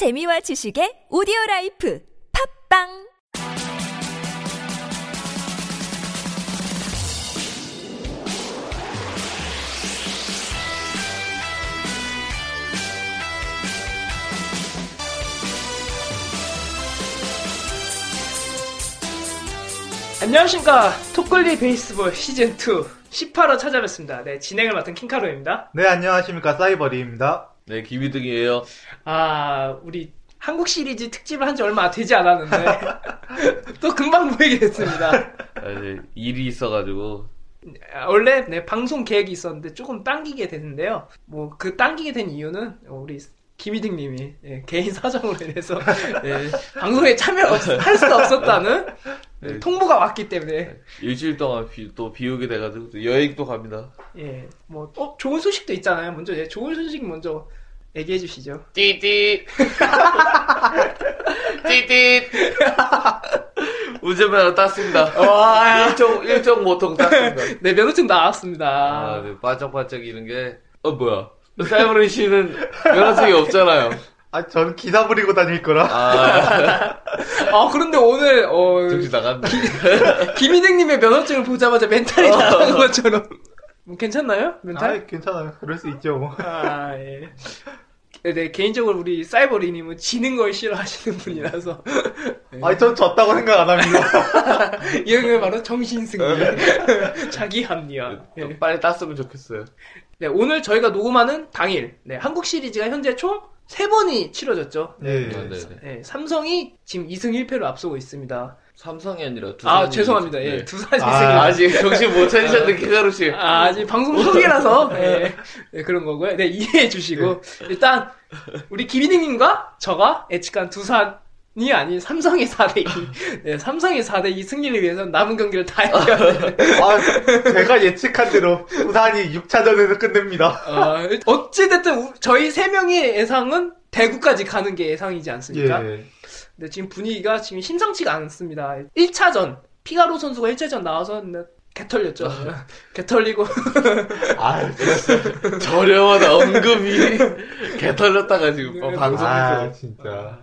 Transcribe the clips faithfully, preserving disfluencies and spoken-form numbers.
재미와 지식의 오디오라이프 팝빵 안녕하십니까. 토클리 베이스볼 시즌이 십팔 화 찾아뵙습니다. 네, 진행을 맡은 킹카로입니다. 네, 안녕하십니까. 사이버리입니다. 네, 김희등이에요. 아, 우리 한국 시리즈 특집을 한 지 얼마 되지 않았는데 또 금방 모이게 됐습니다. 아, 이제 일이 있어가지고 원래 네, 방송 계획이 있었는데 조금 당기게 됐는데요. 뭐 그 당기게 된 이유는 우리 김희등님이 예, 개인 사정으로 인해서 예, 방송에 참여를 할 수 없었다는 네. 통보가 왔기 때문에 일주일 동안 비, 또 비우게 돼가지고 또 여행도 갑니다. 예, 뭐 어, 좋은 소식도 있잖아요. 먼저 예, 좋은 소식 먼저 얘기해 주시죠. 띠띠 띠띠 운전면허 땄습니다. 와, 일점오통 땄습니다. 네, 면허증 나왔습니다. 아, 네, 반짝반짝 이런 게 어 뭐야? 사이버린 씨는 면허증이 없잖아요. 아, 전 기사 부리고 다닐 거라. 아, 아 그런데 오늘 어 정신 나갔네. 김희등님의 면허증을 보자마자 멘탈이 나간 것처럼. 괜찮나요? 멘탈? 아, 괜찮아요. 그럴 수 있죠 뭐. 아, 예. 네, 개인적으로 우리 사이버리님은 지는 걸 싫어하시는 분이라서. 네. 아니, 전 졌다고 생각 안 합니다. 이런 게 바로 정신승리. 자기 합리화. 네. 빨리 땄으면 좋겠어요. 네, 오늘 저희가 녹음하는 당일. 네, 한국 시리즈가 현재 총 세 번이 치러졌죠. 네, 네, 네. 네, 삼성이 지금 이승 일패로 앞서고 있습니다. 삼성이 아니라 두산. 아, 죄송합니다. 예, 네. 두산이 아, 아직 정신 못 차리셨던 기가루 씨. 아, 아직 방송 소개라서 예, 네, 그런 거고요. 네, 이해해 주시고 네. 일단 우리 김희능님과 저가 예측한 두산이 아닌 삼성의 사 대 이, 네, 삼성의 사 대 이 승리를 위해서 남은 경기를 다 해야 돼요. 아, 제가 예측한 대로 두산이 육 차전에서 끝냅니다. 어, 어찌 됐든 저희 세 명의 예상은 대구까지 가는 게 예상이지 않습니까? 예. 근데 지금 분위기가 지금 심상치가 않습니다. 일 차전 피가로 선수가 일 차전 나와서 개털렸죠. 개털리고 아, 진짜 저렴하다. 언급이 개털렸다가 지금 뭐 방송에서 아, 진짜 아,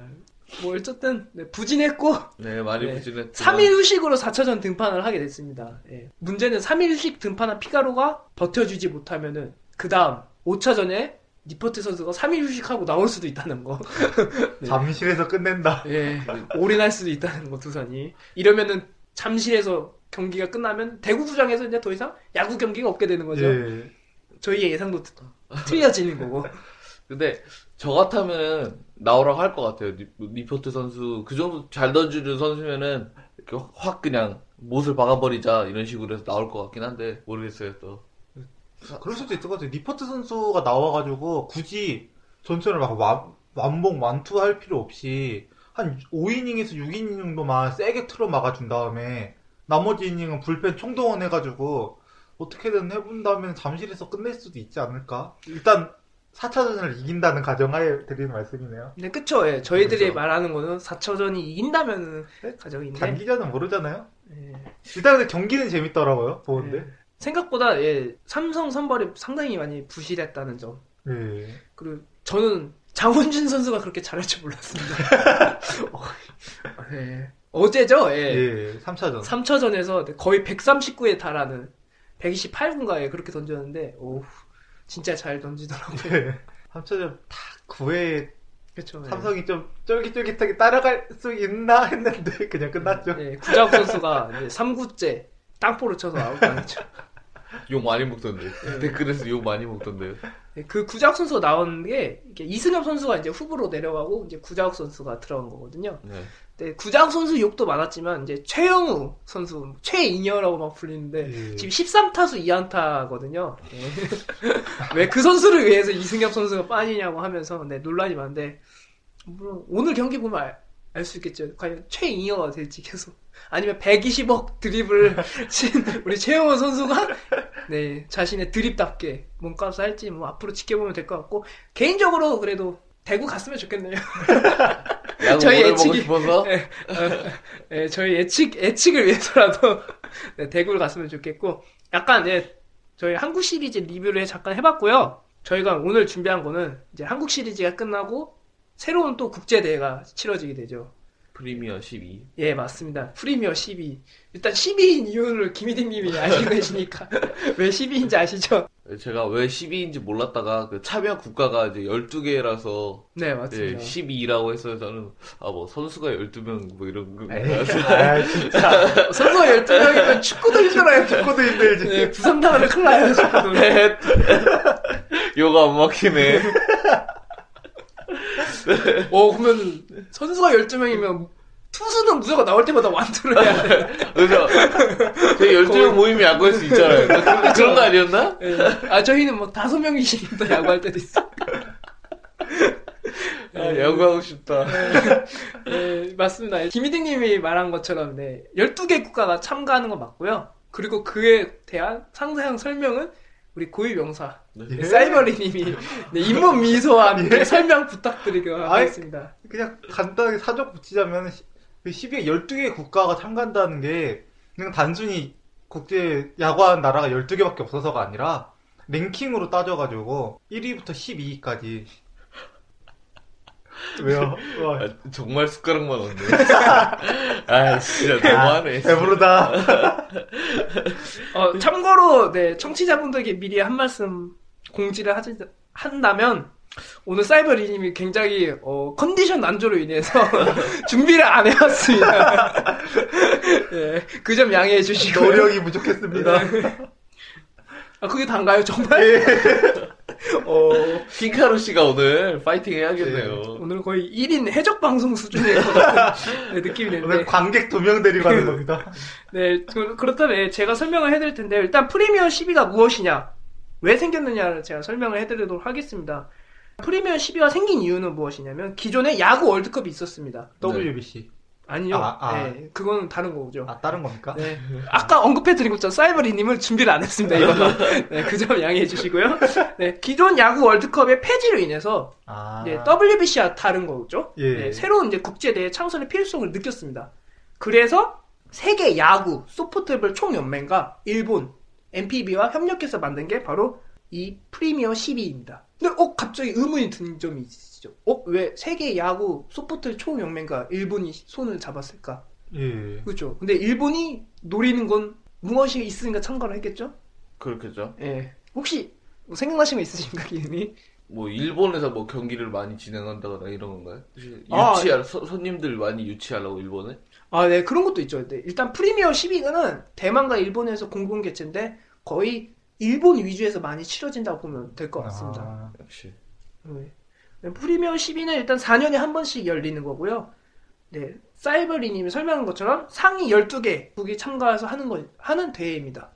뭐 어쨌든 네, 부진했고 네 많이 네, 부진했죠. 삼 일 후식으로 사 차전 등판을 하게 됐습니다. 네. 문제는 삼 일 후식 등판한 피가로가 버텨주지 못하면은 그 다음 오 차전에 니퍼트 선수가 삼 일 휴식하고 나올 수도 있다는 거. 네. 잠실에서 끝낸다. 예. 올인할 수도 있다는 거, 두산이. 이러면은, 잠실에서 경기가 끝나면, 대구구장에서 이제 더 이상 야구 경기가 없게 되는 거죠. 예. 저희의 예상도 틀려지는 거고. 근데, 저 같으면은, 나오라고 할 것 같아요. 니퍼트 선수. 그 정도 잘 던지는 선수면은, 이렇게 확 그냥, 못을 박아버리자, 이런 식으로 해서 나올 것 같긴 한데, 모르겠어요, 또. 그럴 수도 있을 것 같아요. 니퍼트 선수가 나와가지고 굳이 전체를 막 완, 완봉, 완투할 필요 없이 한 오 이닝에서 육 이닝 정도만 세게 틀어 막아준 다음에 나머지 이닝은 불펜 총동원해가지고 어떻게든 해본다면 잠실에서 끝낼 수도 있지 않을까? 일단 사 차전을 이긴다는 가정하에 드리는 말씀이네요. 네, 그쵸. 예. 저희들이 그렇죠. 말하는 거는 사 차전이 이긴다면 네? 가정인데 단기전은 모르잖아요. 예. 일단 근데 경기는 재밌더라고요. 보는데. 예. 생각보다 예, 삼성 선발이 상당히 많이 부실했다는 점. 예. 그리고 저는 장원준 선수가 그렇게 잘할 줄 몰랐습니다. 어, 예. 어제죠? 예. 예, 삼 차전. 삼 차전에서 거의 백삼십구에 달하는 백이십팔 분가에 그렇게 던졌는데 오, 진짜 잘 던지더라고요. 예. 삼 차전 다 구회에 그쵸, 삼성이 예. 좀 쫄깃쫄깃하게 따라갈 수 있나 했는데 그냥 끝났죠. 예, 예. 구자욱 선수가 이제 삼 구째 땅볼을 쳐서 아웃당했죠. 욕 많이 먹던데. 네. 댓글에서 욕 많이 먹던데요. 그 구자욱 선수가 나온 게 이승엽 선수가 이제 후보로 내려가고 이제 구자욱 선수가 들어간 거거든요. 네. 네, 구자욱 선수 욕도 많았지만 이제 최영우 선수 최잉여라고 막 불리는데 예. 지금 십삼 타수 이 안타거든요. 네. 왜 그 선수를 위해서 이승엽 선수가 빠지냐고 하면서 네, 논란이 많은데 물론 오늘 경기 보면 알, 알 수 있겠죠. 과연 최잉여가 될지 계속. 아니면 백이십억 드립을 친 우리 최영원 선수가 네 자신의 드립답게 몸값을 할지 뭐 앞으로 지켜보면 될 것 같고 개인적으로 그래도 대구 갔으면 좋겠네요. 저희 예측이 네, 어, 네, 저희 예측 예측을 위해서라도 네, 대구를 갔으면 좋겠고 약간 네, 저희 한국 시리즈 리뷰를 잠깐 해봤고요. 저희가 오늘 준비한 거는 이제 한국 시리즈가 끝나고 새로운 또 국제대회가 치러지게 되죠. 프리미어 십이. 예, 맞습니다. 프리미어 십이. 일단 십이인 이유를 김희딩 님이 알고 계시니까. 왜 십이인지 아시죠? 제가 왜 십이인지 몰랐다가 그 참여 국가가 이제 열두 개라서 네, 맞습니다. 예, 십이라고 했어요. 저는 아, 뭐 선수가 열두 명 뭐 이런 거. 아, 진짜. 선수가 열두 명이면 축구도 힘들어요. 축구도 힘들지. 네, 부상당하면 큰일 나요, 축구도. 네. 요가 안 막히네. 어, 그러면 선수가 열두 명이면 투수는 무조건 나올 때마다 완투를 해야 돼. 그래서 저희 열두 명 모임이 야구할 수 있잖아요. 그런, 그런 거 아니었나? 네. 아, 저희는 뭐 다섯 명이시니까 야구할 때도 있어요. 아, 야구하고 싶다. 네, 맞습니다. 김희딩님이 말한 것처럼 네, 열두 개 국가가 참가하는 건 맞고요. 그리고 그에 대한 상세한 설명은 우리 고유 명사 네. 사이버리님이 네, 잇몸 미소와 함께 네. 설명 부탁드리도록 하겠습니다. 그냥 간단하게 사적 붙이자면 십이 개 열두 개 국가가 참가한다는 게 그냥 단순히 국제 야구하는 나라가 열두 개밖에 없어서가 아니라 랭킹으로 따져가지고 일 위부터 십이 위까지. 왜요? 아, 정말 숟가락만 없네. 아, 진짜 너무하네. 배부르다. 어, 참고로 네, 청취자분들에게 미리 한 말씀 공지를 하지, 한다면 오늘 사이버리님이 굉장히 어, 컨디션 난조로 인해서 준비를 안 해왔습니다. 네, 그 점 양해해 주시고 노력이 부족했습니다. 아, 그게 단가요? 정말? 예. 어, 핑카로 씨가 오늘 파이팅 해야겠네요. 네. 오늘 거의 일 인 해적 방송 수준의 네, 느낌이 드는데 오늘 관객 두 명 데리고 가는 겁니다. 네, 그, 그렇다면 제가 설명을 해드릴 텐데 일단 프리미어 십이가 무엇이냐, 왜 생겼느냐를 제가 설명을 해드리도록 하겠습니다. 프리미어 십이가 생긴 이유는 무엇이냐면 기존에 야구 월드컵이 있었습니다. 더블유비씨. 아니요. 아, 아. 네, 그건 다른 거죠. 아, 다른 겁니까? 네. 아까 언급해드린 것처럼 사이버리님은 준비를 안 했습니다, 이거는. 네, 그 점 양해해 주시고요. 네, 기존 야구 월드컵의 폐지로 인해서, 아. 네, 더블유비씨와 다른 거죠. 예. 네, 새로운 이제 국제대회 창설의 필요성을 느꼈습니다. 그래서, 세계 야구, 소프트볼 총연맹과 일본, 엠피비와 협력해서 만든 게 바로 이 프리미어 십이입니다. 근데, 어, 갑자기 의문이 드는 점이 있으시죠? 어, 왜 세계 야구 소프트 총연맹과 일본이 손을 잡았을까? 예. 그죠. 근데 일본이 노리는 건 무엇이 있으니까 참가를 했겠죠? 그렇겠죠. 예. 혹시 생각나시는 거 있으신가, 기님이? 뭐, 일본에서 뭐 경기를 많이 진행한다거나 이런 건가요? 유치할, 아, 서, 손님들 많이 유치하려고 일본에? 아, 네. 그런 것도 있죠. 네. 일단 프리미어 십이는 대만과 일본에서 공공개최인데 거의 일본 위주에서 많이 치러진다고 보면 될 것 같습니다. 아, 역시. 네. 프리미어 십이는 일단 사 년에 한 번씩 열리는 거고요. 네. 사이버리님이 설명한 것처럼 상위 열두 개국이 참가해서 하는 거, 하는 대회입니다.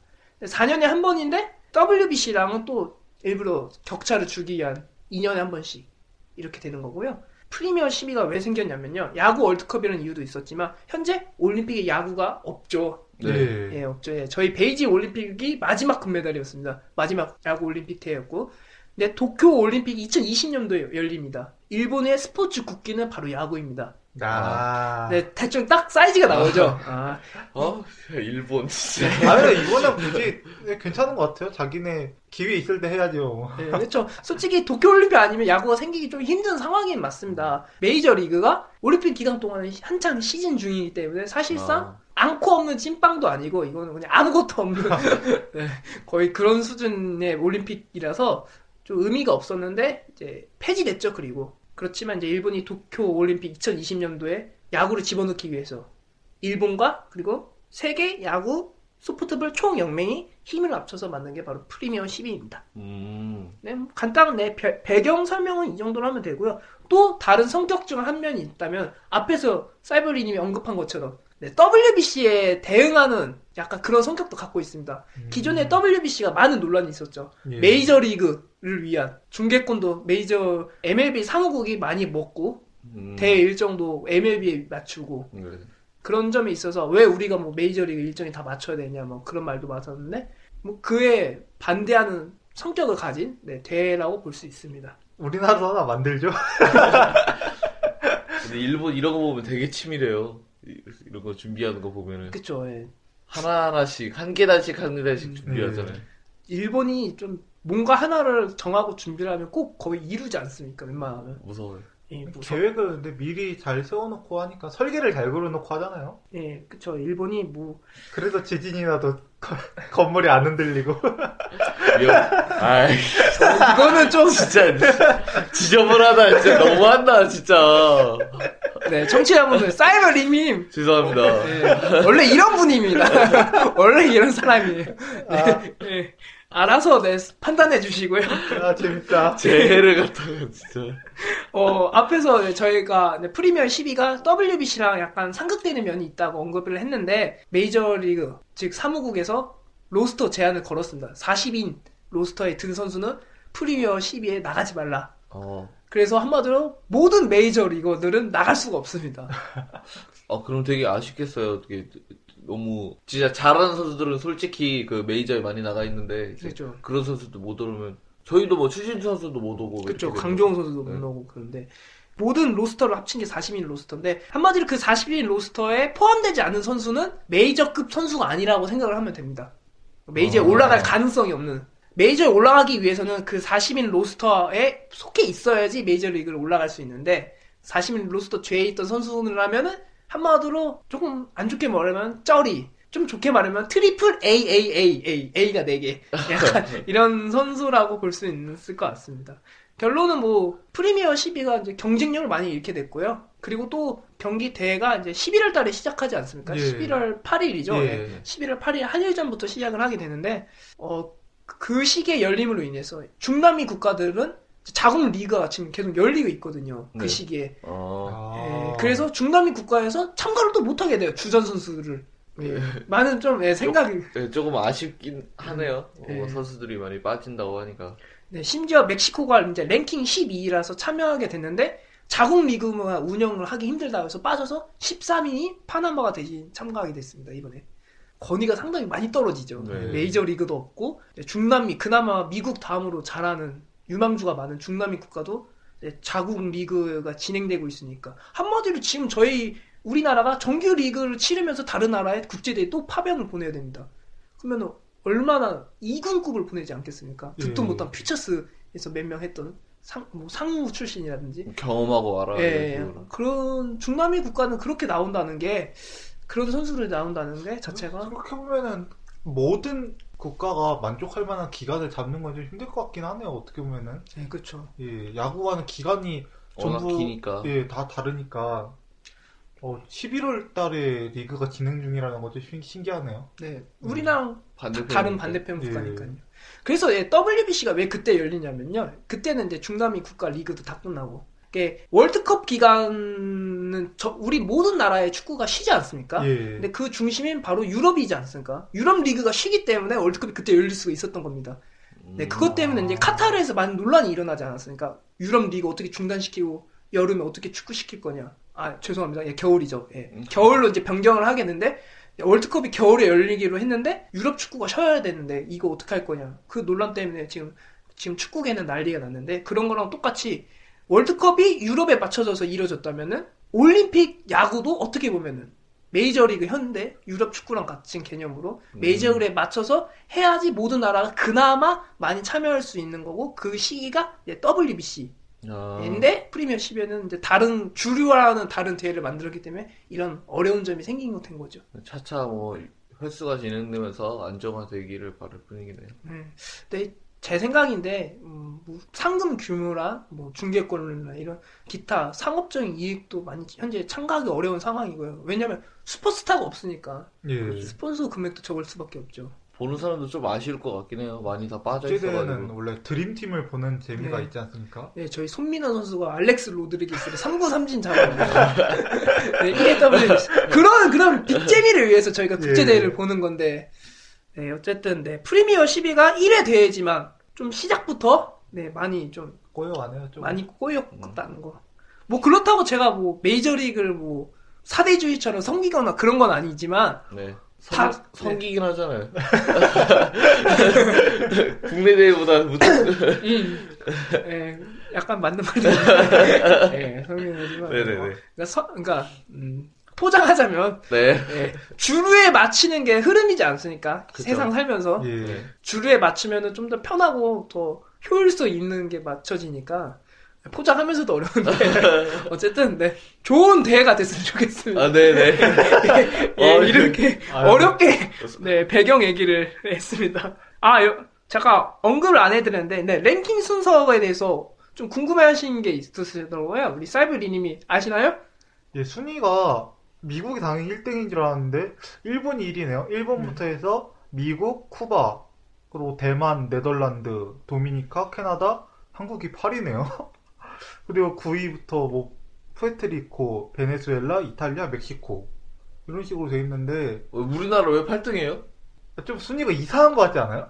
사 년에 한 번인데 더블유비씨랑은 또 일부러 격차를 주기 위한 이 년에 한 번씩 이렇게 되는 거고요. 프리미어 십이가 왜 생겼냐면요. 야구 월드컵이라는 이유도 있었지만 현재 올림픽에 야구가 없죠. 네. 예, 없죠. 예. 저희 베이징 올림픽이 마지막 금메달이었습니다. 마지막 야구 올림픽 대회였고. 근데 도쿄 올림픽 이천이십 년도에 열립니다. 일본의 스포츠 국기는 바로 야구입니다. 아. 네, 대충 딱 사이즈가 나오죠. 아. 어? 일본 진짜. 아니, 이거는 굳이 괜찮은 것 같아요. 자기네 기회 있을 때 해야죠. 네, 그렇죠. 솔직히 도쿄올림픽 아니면 야구가 생기기 좀 힘든 상황인 맞습니다. 메이저리그가 올림픽 기간 동안에 한창 시즌 중이기 때문에 사실상 아. 앙코 없는 찐빵도 아니고 이거는 그냥 아무것도 없는 네, 거의 그런 수준의 올림픽이라서 좀 의미가 없었는데 이제 폐지됐죠. 그리고 그렇지만 이제 일본이 도쿄 올림픽 이천이십 년도에 야구를 집어넣기 위해서 일본과 그리고 세계 야구 소프트볼 총연맹이 힘을 합쳐서 만든 게 바로 프리미어 십이입니다. 음. 네, 간단하게 네, 배경 설명은 이 정도로 하면 되고요. 또 다른 성격 중 한 면이 있다면 앞에서 사이버리님이 언급한 것처럼 네, 더블유비씨에 대응하는 약간 그런 성격도 갖고 있습니다. 음. 기존에 더블유비씨가 많은 논란이 있었죠. 예. 메이저리그를 위한 중계권도 메이저 엠엘비 상호국이 많이 먹고 음. 대회 일정도 엠엘비에 맞추고 네. 그런 점에 있어서 왜 우리가 뭐 메이저리그 일정에 다 맞춰야 되냐 뭐 그런 말도 많았는데 뭐 그에 반대하는 성격을 가진 네, 대회라고 볼 수 있습니다. 우리나라도 하나 만들죠. 근데 일본 이런 거 보면 되게 치밀해요. 이런 거 준비하는 거 보면은. 그쵸, 예. 하나하나씩, 한 계단씩, 한 계단씩 준비하잖아요. 네. 일본이 좀 뭔가 하나를 정하고 준비를 하면 꼭 거의 이루지 않습니까, 웬만하면. 무서워요. 예, 뭐 계획을 근데 미리 잘 세워놓고 하니까 설계를 잘 그려놓고 하잖아요. 예, 그쵸. 일본이 뭐 그래서 지진이라도 거, 건물이 안 흔들리고. 아, 이거는 좀 진짜 지저분하다. 진짜 너무한다, 진짜. 네, 청취자분들 사이버님님 죄송합니다. 네, 원래 이런 분입니다. 원래 이런 사람이에요. 네, 아. 네. 알아서 네, 판단해 주시고요. 아, 재밌다. 재해를 갖다가 진짜. 어, 앞에서 저희가 네, 프리미어 십이가 더블유비씨랑 약간 상극되는 면이 있다고 언급을 했는데 메이저리그, 즉 사무국에서 로스터 제한을 걸었습니다. 사십 인 로스터에 든 선수는 프리미어 십이에 나가지 말라. 어. 그래서 한마디로 모든 메이저리거들은 나갈 수가 없습니다. 아, 그럼 되게 아쉽겠어요. 어떻게 너무 진짜 잘하는 선수들은 솔직히 그 메이저에 많이 나가 있는데 그렇죠. 그런 선수도 못 오르면 저희도 뭐 추신 선수도 못 오고 그렇죠. 강정호 선수도 네. 못 오고 그런데 모든 로스터를 합친 게 사십 인 로스터인데 한마디로 그 사십 인 로스터에 포함되지 않은 선수는 메이저급 선수가 아니라고 생각을 하면 됩니다. 메이저에 어... 올라갈 가능성이 없는 메이저에 올라가기 위해서는 그 사십 인 로스터에 속해 있어야지 메이저리그를 올라갈 수 있는데 사십 인 로스터 죄에 있던 선수라면은 한마디로 조금 안 좋게 말하면 쩌리, 좀 좋게 말하면 트리플 에이에이에이에이, A가 네 개 약간 이런 선수라고 볼 수 있을 것 같습니다. 결론은 뭐 프리미어 십이가 이제 경쟁력을 많이 잃게 됐고요. 그리고 또 경기 대회가 이제 십일월 달에 시작하지 않습니까? 예. 십일월 팔일이죠. 예. 십일월 팔일 한일전부터 시작을 하게 되는데 어, 그 시기에 열림으로 인해서 중남미 국가들은 자국 리그가 지금 계속 열리고 있거든요. 그 네. 시기에. 아... 예, 그래서 중남미 국가에서 참가를 또 못하게 돼요. 주전 선수들을. 예, 예. 많은 좀 예, 생각이. 예, 조금 아쉽긴 하네요. 예. 어, 선수들이 많이 빠진다고 하니까. 네, 심지어 멕시코가 이제 랭킹 십이 위라서 참여하게 됐는데 자국 리그가 운영을 하기 힘들다고 해서 빠져서 십삼 인이 파나마가 대신 참가하게 됐습니다. 이번에. 권위가 상당히 많이 떨어지죠. 네. 메이저 리그도 없고 중남미 그나마 미국 다음으로 잘하는 유망주가 많은 중남미 국가도 자국 리그가 진행되고 있으니까 한마디로 지금 저희 우리나라가 정규 리그를 치르면서 다른 나라의 국제대회 또 파병을 보내야 됩니다. 그러면 얼마나 이군급을 보내지 않겠습니까? 듣도 예. 못한 퓨처스에서 몇 명 했던 상, 뭐 상무 출신이라든지 경험하고 알아야 예, 되는 그런 중남미 국가는 그렇게 나온다는 게 그런 선수들이 나온다는 게 자체가 그렇게 보면은 모든 국가가 만족할 만한 기간을 잡는 건 좀 힘들 것 같긴 하네요. 어떻게 보면은. 네, 그렇죠. 예, 야구하는 기간이 전부 기니까. 예, 다 다르니까. 어, 십일월 달에 리그가 진행 중이라는 것도 신기하네요. 네, 우리랑 음, 다른 반대편 국가니까요. 예. 그래서 예, 더블유비씨가 왜 그때 열리냐면요. 그때는 이제 중남미 국가 리그도 다 끝나고. 이게 월드컵 기간은 저, 우리 모든 나라의 축구가 쉬지 않습니까? 예. 근데 그 중심인 바로 유럽이지 않습니까? 유럽 리그가 쉬기 때문에 월드컵이 그때 열릴 수가 있었던 겁니다. 음. 네, 그것 때문에 이제 카타르에서 많은 논란이 일어나지 않았습니까? 유럽 리그 어떻게 중단시키고 여름에 어떻게 축구 시킬 거냐? 아 죄송합니다. 예, 겨울이죠. 예. 음. 겨울로 이제 변경을 하겠는데 월드컵이 겨울에 열리기로 했는데 유럽 축구가 쉬어야 되는데 이거 어떻게 할 거냐? 그 논란 때문에 지금 지금 축구계는 난리가 났는데 그런 거랑 똑같이. 월드컵이 유럽에 맞춰져서 이뤄졌다면은 올림픽 야구도 어떻게 보면은 메이저리그 현대 유럽 축구랑 같은 개념으로 메이저리그에 맞춰서 해야지 모든 나라가 그나마 많이 참여할 수 있는 거고 그 시기가 이제 더블유비씨인데 아. 프리미어 십에는 이제 다른 주류화하는 다른 대회를 만들었기 때문에 이런 어려운 점이 생긴 된 거죠. 차차 뭐 횟수가 진행되면서 안정화되기를 바랄 뿐이네요. 네. 네. 제 생각인데 음, 뭐 상금 규모라 뭐 중계권이나 이런 기타 상업적인 이익도 많이 현재 창가하기 어려운 상황이고요. 왜냐하면 슈퍼스타가 없으니까 예. 스폰서 금액도 적을 수밖에 없죠. 보는 사람도 좀 아쉬울 것 같긴 해요. 많이 다 빠져있어가지고. 원래 드림팀을 보는 재미가 네. 있지 않습니까? 네, 저희 손민아 선수가 알렉스 로드리게스를 삼구 삼진 잡아요. 네, 일 더블유 비씨. 그런 그런 빅재미를 위해서 저희가 국제대회를 예. 보는 건데. 네, 어쨌든, 네, 프리미어 십이가 일 회 대회지만, 좀 시작부터, 네, 많이 좀. 꼬여가네요, 좀. 많이 꼬였다는 거. 뭐, 그렇다고 제가 뭐, 메이저리그를 뭐, 사대주의처럼 섬기거나 그런 건 아니지만. 네. 다, 섬기긴 네. 하잖아요. 국내 대회보다 무척. 음, 예, 약간 맞는 말이긴 한데. 예, 섬기긴 하지만. 네네네. 뭐, 그러니까, 서, 그러니까, 음. 포장하자면 네. 예, 주류에 맞추는 게 흐름이지 않습니까? 그쵸. 세상 살면서 예. 주류에 맞추면은 좀 더 편하고 더 효율성 있는 게 맞춰지니까 포장하면서도 어려운데 어쨌든 네 좋은 대회가 됐으면 좋겠습니다. 아, 네네. 예, 와, 이렇게 아유. 어렵게 네 배경 얘기를 했습니다. 아 여, 잠깐 언급을 안 해드렸는데 네, 랭킹 순서에 대해서 좀 궁금해하시는 게 있으시더라고요. 우리 사이브리님이 아시나요? 예, 순위가 미국이 당연히 일 등인 줄 알았는데 일본이 일 위네요. 일본부터 음. 해서 미국, 쿠바, 그리고 대만, 네덜란드, 도미니카, 캐나다, 한국이 팔 위네요. 그리고 구 위부터 뭐 푸에트리코, 베네수엘라, 이탈리아, 멕시코 이런 식으로 돼 있는데 우리나라 왜 팔 등이에요? 좀 순위가 이상한 것 같지 않아요?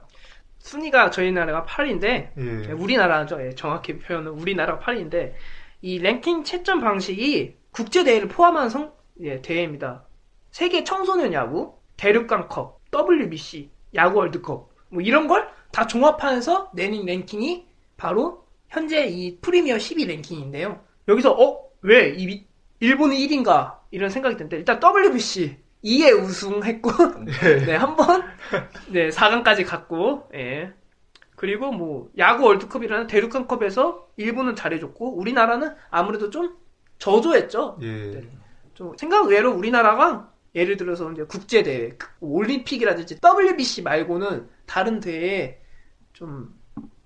순위가 저희 나라가 팔 위인데 예. 우리나라죠. 예, 정확히 표현은 우리나라가 팔 위인데 이 랭킹 채점 방식이 국제대회를 포함한 성, 예, 대회입니다. 세계 청소년 야구, 대륙간컵, 더블유비씨, 야구 월드컵 뭐 이런 걸 다 종합해서 내는 랭킹이 바로 현재 이 프리미어 십이 랭킹인데요. 여기서 어? 왜? 이 일본이 일 위인가? 이런 생각이 드는데 일단 더블유비씨 이 회 우승했고 네. 네, 한 번 네, 사 강까지 갔고 예. 그리고 뭐 야구 월드컵이라는 대륙간컵에서 일본은 잘해줬고 우리나라는 아무래도 좀 저조했죠. 예. 네. 좀 생각 외로 우리나라가 예를 들어서 이제 국제대회, 올림픽이라든지 더블유비씨 말고는 다른 대회에 좀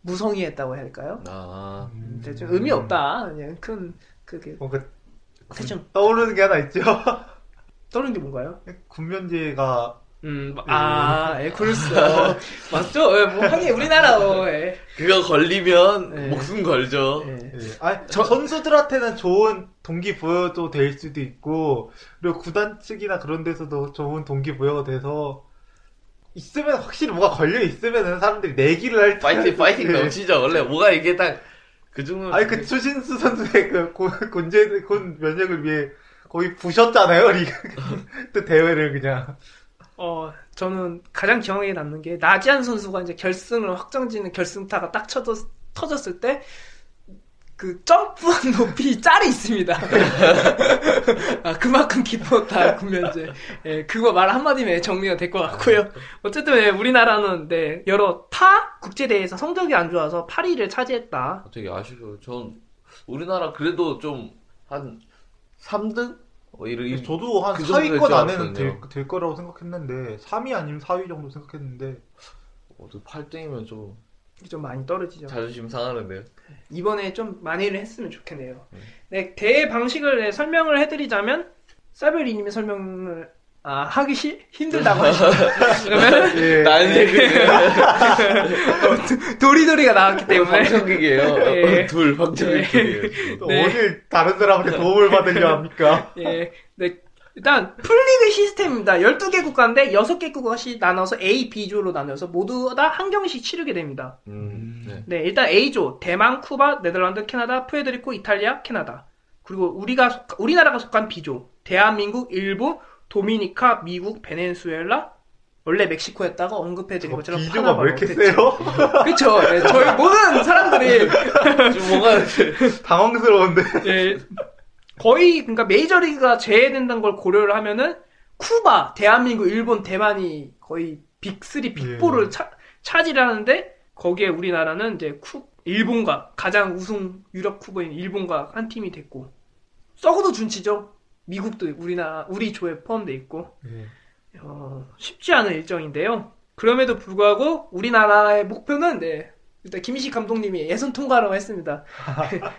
무성의했다고 해야 할까요? 아, 음, 좀 의미 없다. 그냥 큰 그게 어, 그, 그, 떠오르는 게 하나 있죠. 떠오르는 게 뭔가요? 군면제가 음, 아, 예, 글쎄 어, 맞죠? 예, 뭐 하긴 우리나라 어, 예. 그거 걸리면 예. 목숨 걸죠. 예. 예. 아니, 저, 선수들한테는 좋은 동기부여도 될 수도 있고, 그리고 구단 측이나 그런 데서도 좋은 동기부여가 돼서 있으면 확실히 뭐가 걸려 있으면은 사람들이 내기를 할 때 파이팅 파이팅 넘치죠. 원래 뭐가 이게 딱 그 정도. 아니 그 추신수 선수의 그 군제 군 면역을 위해 거의 부셨잖아요. 그 대회를 그냥. 어, 저는 가장 기억에 남는 게, 나지안 선수가 이제 결승을 확정지는 결승타가 딱 쳐졌, 터졌을 때, 그 점프한 높이 짤이 있습니다. 아, 그만큼 기뻤다, 군면제. 예, 그거 말 한마디면 정리가 될 것 같고요. 어쨌든, 예, 우리나라는, 네, 여러 타 국제대회에서 성적이 안 좋아서 팔 위를 차지했다. 되게 아쉬워요. 전, 우리나라 그래도 좀, 한, 삼 등? 어, 이런, 저도 한 그 사 위권 안에는 될, 될 거라고 생각했는데 삼 위 아니면 사 위 정도 생각했는데 어, 팔 등이면 좀 좀 많이 떨어지죠. 자존심 상하는데요. 이번에 좀 많이를 했으면 좋겠네요. 음. 네, 대회 방식을 네, 설명을 해드리자면 사별이님의 설명을 아 하기 시, 힘들다고 하시죠. 그러면 예. 어, 도리도리가 나왔기 때문에 방청객이에요. 예. 어, 둘 방청객이에요. 예. 또 네. 어딜 다른 사람한테 도움을 받으려 합니까? 예. 네. 일단 풀리그 시스템입니다. 열두 개 국가인데 여섯 개 국가씩 나눠서 A, B조로 나눠서 모두 다 한 경기씩 치르게 됩니다. 음, 네. 네, 일단 A조 대만, 쿠바, 네덜란드, 캐나다, 푸에르토리코, 이탈리아, 캐나다. 그리고 우리가 속하, 우리나라가 속한 B조 대한민국, 일본, 도미니카, 미국, 베네수엘라, 원래 멕시코였다가 언급해드린 것처럼 비교가 왜 이렇게 세요? 그쵸. 네, 저희 모든 사람들이 좀 뭔가 당황스러운데. 네, 거의 그러니까 메이저리그가 제외된다는 걸 고려를 하면은 쿠바, 대한민국, 일본, 대만이 거의 빅삼, 빅사를 예. 차지를 하는데 거기에 우리나라는 이제 쿠, 일본과 가장 우승 유력 후보인 일본과 한 팀이 됐고 썩어도 준치죠. 미국도 우리나라, 우리 조에 포함되어 있고, 네. 어, 쉽지 않은 일정인데요. 그럼에도 불구하고, 우리나라의 목표는, 네, 일단 김희식 감독님이 예선 통과라고 했습니다.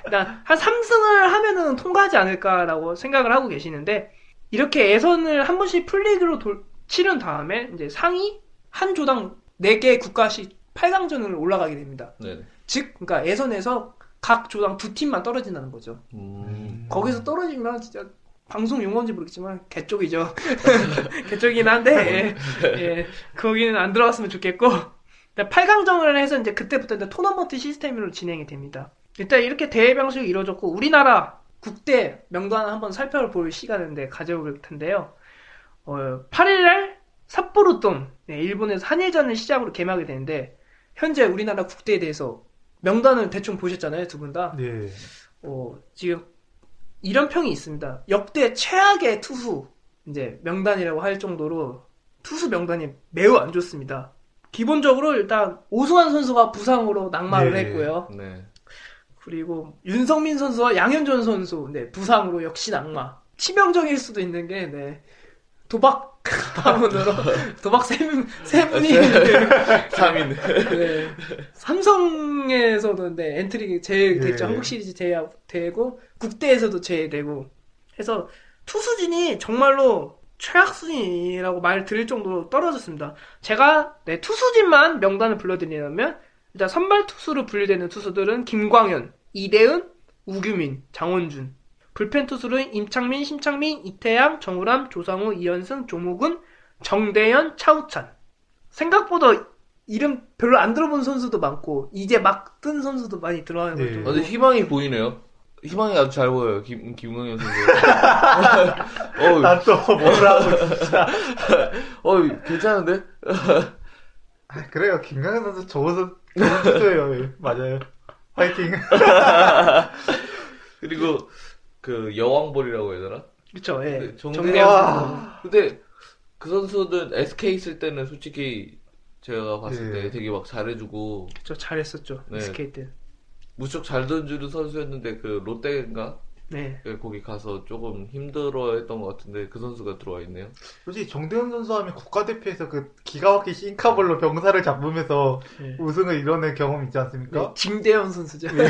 일단, 한 삼 승을 하면은 통과하지 않을까라고 생각을 하고 계시는데, 이렇게 예선을 한 번씩 풀리기로 돌, 치른 다음에, 이제 상위 한 조당 네 개 국가씩 팔 강전으로 올라가게 됩니다. 네. 즉, 그러니까 예선에서 각 조당 두 팀만 떨어진다는 거죠. 음... 거기서 떨어지면 진짜, 방송 용어인지 모르겠지만 개쪽이죠. 개쪽이긴 한데 예, 예, 거기는 안 들어갔으면 좋겠고 팔 강전을 해서 이제 그때부터 이제 토너먼트 시스템으로 진행이 됩니다. 일단 이렇게 대회 방식이 이루어졌고 우리나라 국대 명단을 한번 살펴볼 시간을 네, 가져볼 텐데요. 어, 팔 일날 삿포로돔 네, 일본에서 한일전을 시작으로 개막이 되는데 현재 우리나라 국대에 대해서 명단을 대충 보셨잖아요. 두 분 다. 네. 어, 지금 이런 평이 있습니다. 역대 최악의 투수 이제 명단이라고 할 정도로 투수 명단이 매우 안 좋습니다. 기본적으로 일단 오수환 선수가 부상으로 낙마를 네, 했고요. 네. 그리고 윤석민 선수와 양현준 선수, 네, 부상으로 역시 낙마. 치명적일 수도 있는 게, 네, 도박 파문으로 도박 세 분, 세 분이 삼인. 네, 삼성에서는 네, 엔트리 제일 됐죠. 예. 한국 시리즈 제일 되고 국대에서도 제일 되고 해서 투수진이 정말로 최악순이라고 말 드릴 정도로 떨어졌습니다. 제가 네, 투수진만 명단을 불러드리려면 일단 선발 투수로 분류되는 투수들은 김광현, 이대은, 우규민, 장원준. 불펜 투수는 임창민, 심창민, 이태양, 정우람, 조상우, 이현승, 조목은, 정대현, 차우찬. 생각보다 이름 별로 안 들어본 선수도 많고 이제 막 뜬 선수도 많이 들어가는 거죠. 네. 근데 희망이 보이네요. 희망이 아주 잘 보여요. 김 김광현 선수. 나 또 뭐라고 진짜. 어 괜찮은데? 아, 그래요. 김광현 선수 저것은 좋은 투수예요. 맞아요. 파이팅. 그리고 그 여왕볼이라고 해야 되나? 그쵸, 예. 정대현. 근데 그 선수는 에스케이 있을 때는 솔직히 제가 봤을 네. 때 되게 막 잘해주고. 그쵸, 잘했었죠. 네. 에스케이 때. 무척 잘 던지는 선수였는데 그 롯데인가? 네. 거기 가서 조금 힘들어했던 것 같은데 그 선수가 들어와 있네요. 솔직히 정대현 선수하면 국가대표에서 그 기가 막힌 싱카볼로 병사를 잡으면서 네. 우승을 이뤄낸 경험 있지 않습니까? 네. 징대현 선수죠. 네.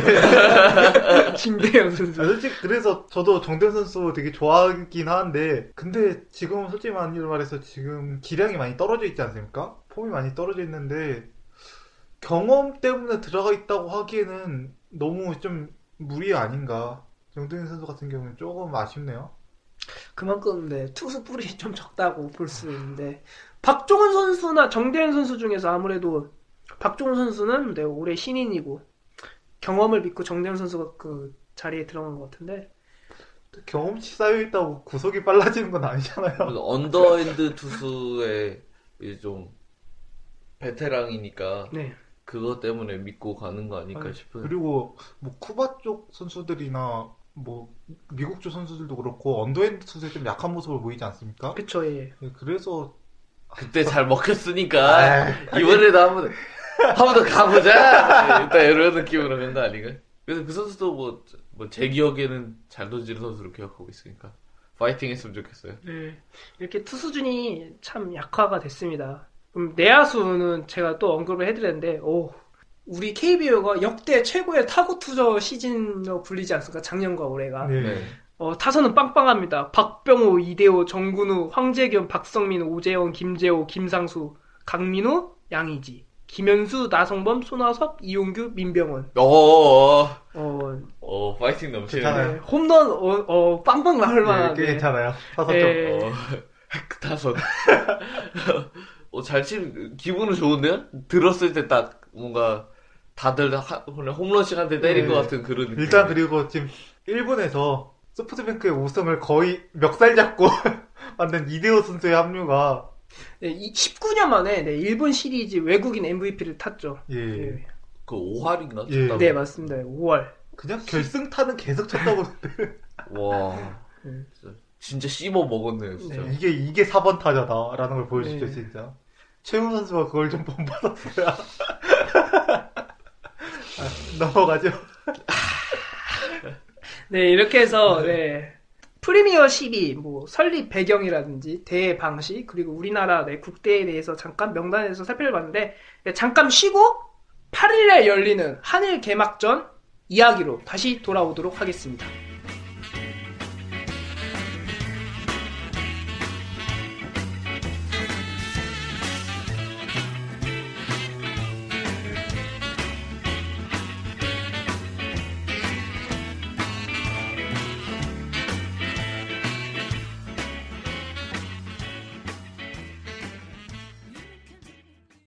징대현 선수. 아, 솔직히 그래서 저도 정대현 선수 되게 좋아하긴 하는데 근데 지금 솔직히 말해서 지금 기량이 많이 떨어져 있지 않습니까? 폼이 많이 떨어져 있는데 경험 때문에 들어가 있다고 하기에는 너무 좀 무리 아닌가. 정대현 선수 같은 경우는 조금 아쉽네요. 그만큼 네, 투수 뿔이 좀 적다고 볼 수 있는데 박종훈 선수나 정대현 선수 중에서 아무래도 박종훈 선수는 네, 올해 신인이고 경험을 믿고 정대현 선수가 그 자리에 들어간 것 같은데 경험치 쌓여있다고 구속이 빨라지는 건 아니잖아요. 언더핸드 투수의 좀 베테랑이니까 네. 그것 때문에 믿고 가는 거 아닐까 아니, 싶어요. 그리고 뭐 쿠바 쪽 선수들이나 뭐 미국 쪽 선수들도 그렇고 언더핸드 투수에 좀 약한 모습을 보이지 않습니까? 그쵸, 예. 네, 그래서 그때 잘 먹혔으니까 에이, 이번에도 한번 한 번 더 가보자. 네, 일단 이런 느낌으로 맨날 아닌가. 그래서 그 선수도 뭐 뭐 제 기억에는 잘 던지는 선수로 기억하고 있으니까 파이팅 했으면 좋겠어요. 네, 이렇게 투수진이 참 약화가 됐습니다. 그럼 내야수는 제가 또 언급을 해드렸는데 오, 우리 케이비오가 역대 최고의 타구 투저 시즌으로 불리지 않습니까? 작년과 올해가. 네. 어, 타선은 빵빵합니다. 박병호, 이대호, 정근우, 황재균, 박성민, 오재원, 김재호, 김상수, 강민우, 양의지, 김현수, 나성범, 손아섭, 이용규, 민병헌. 어, 어, 파이팅 넘치네요. 홈런 어, 어 빵빵 나올 만한. 네, 괜찮아요. 타선 네. 좀. 어, 타선. 어, 잘 치는, 기분은 좋은데요? 들었을 때 딱, 뭔가, 다들 하, 홈런씩 한 대 때린 네. 것 같은 그런 느낌. 일단, 그리고 지금, 일본에서, 소프트뱅크의 우승을 거의 멱살 잡고, 만든 이대호 선수의 합류가. 네, 십구 년 만에, 네, 일본 시리즈 외국인 엠브이피를 탔죠. 예. 네. 그 오월인가? 예. 네, 맞습니다. 오월. 그냥 결승 타는 계속 쳤다고. 와. 진짜, 진짜 씹어 먹었네요, 진짜. 네. 이게, 이게 사 번 타자다라는 걸 보여주죠, 네. 진짜. 최영우 선수가 그걸 좀 본받았어요. 아, 넘어가죠. 네, 이렇게 해서, 네. 네. 프리미어 십이, 뭐, 설립 배경이라든지, 대회 방식, 그리고 우리나라 네, 국대에 대해서 잠깐 명단에서 살펴봤는데, 네, 잠깐 쉬고, 팔일에 열리는 한일 개막전 이야기로 다시 돌아오도록 하겠습니다.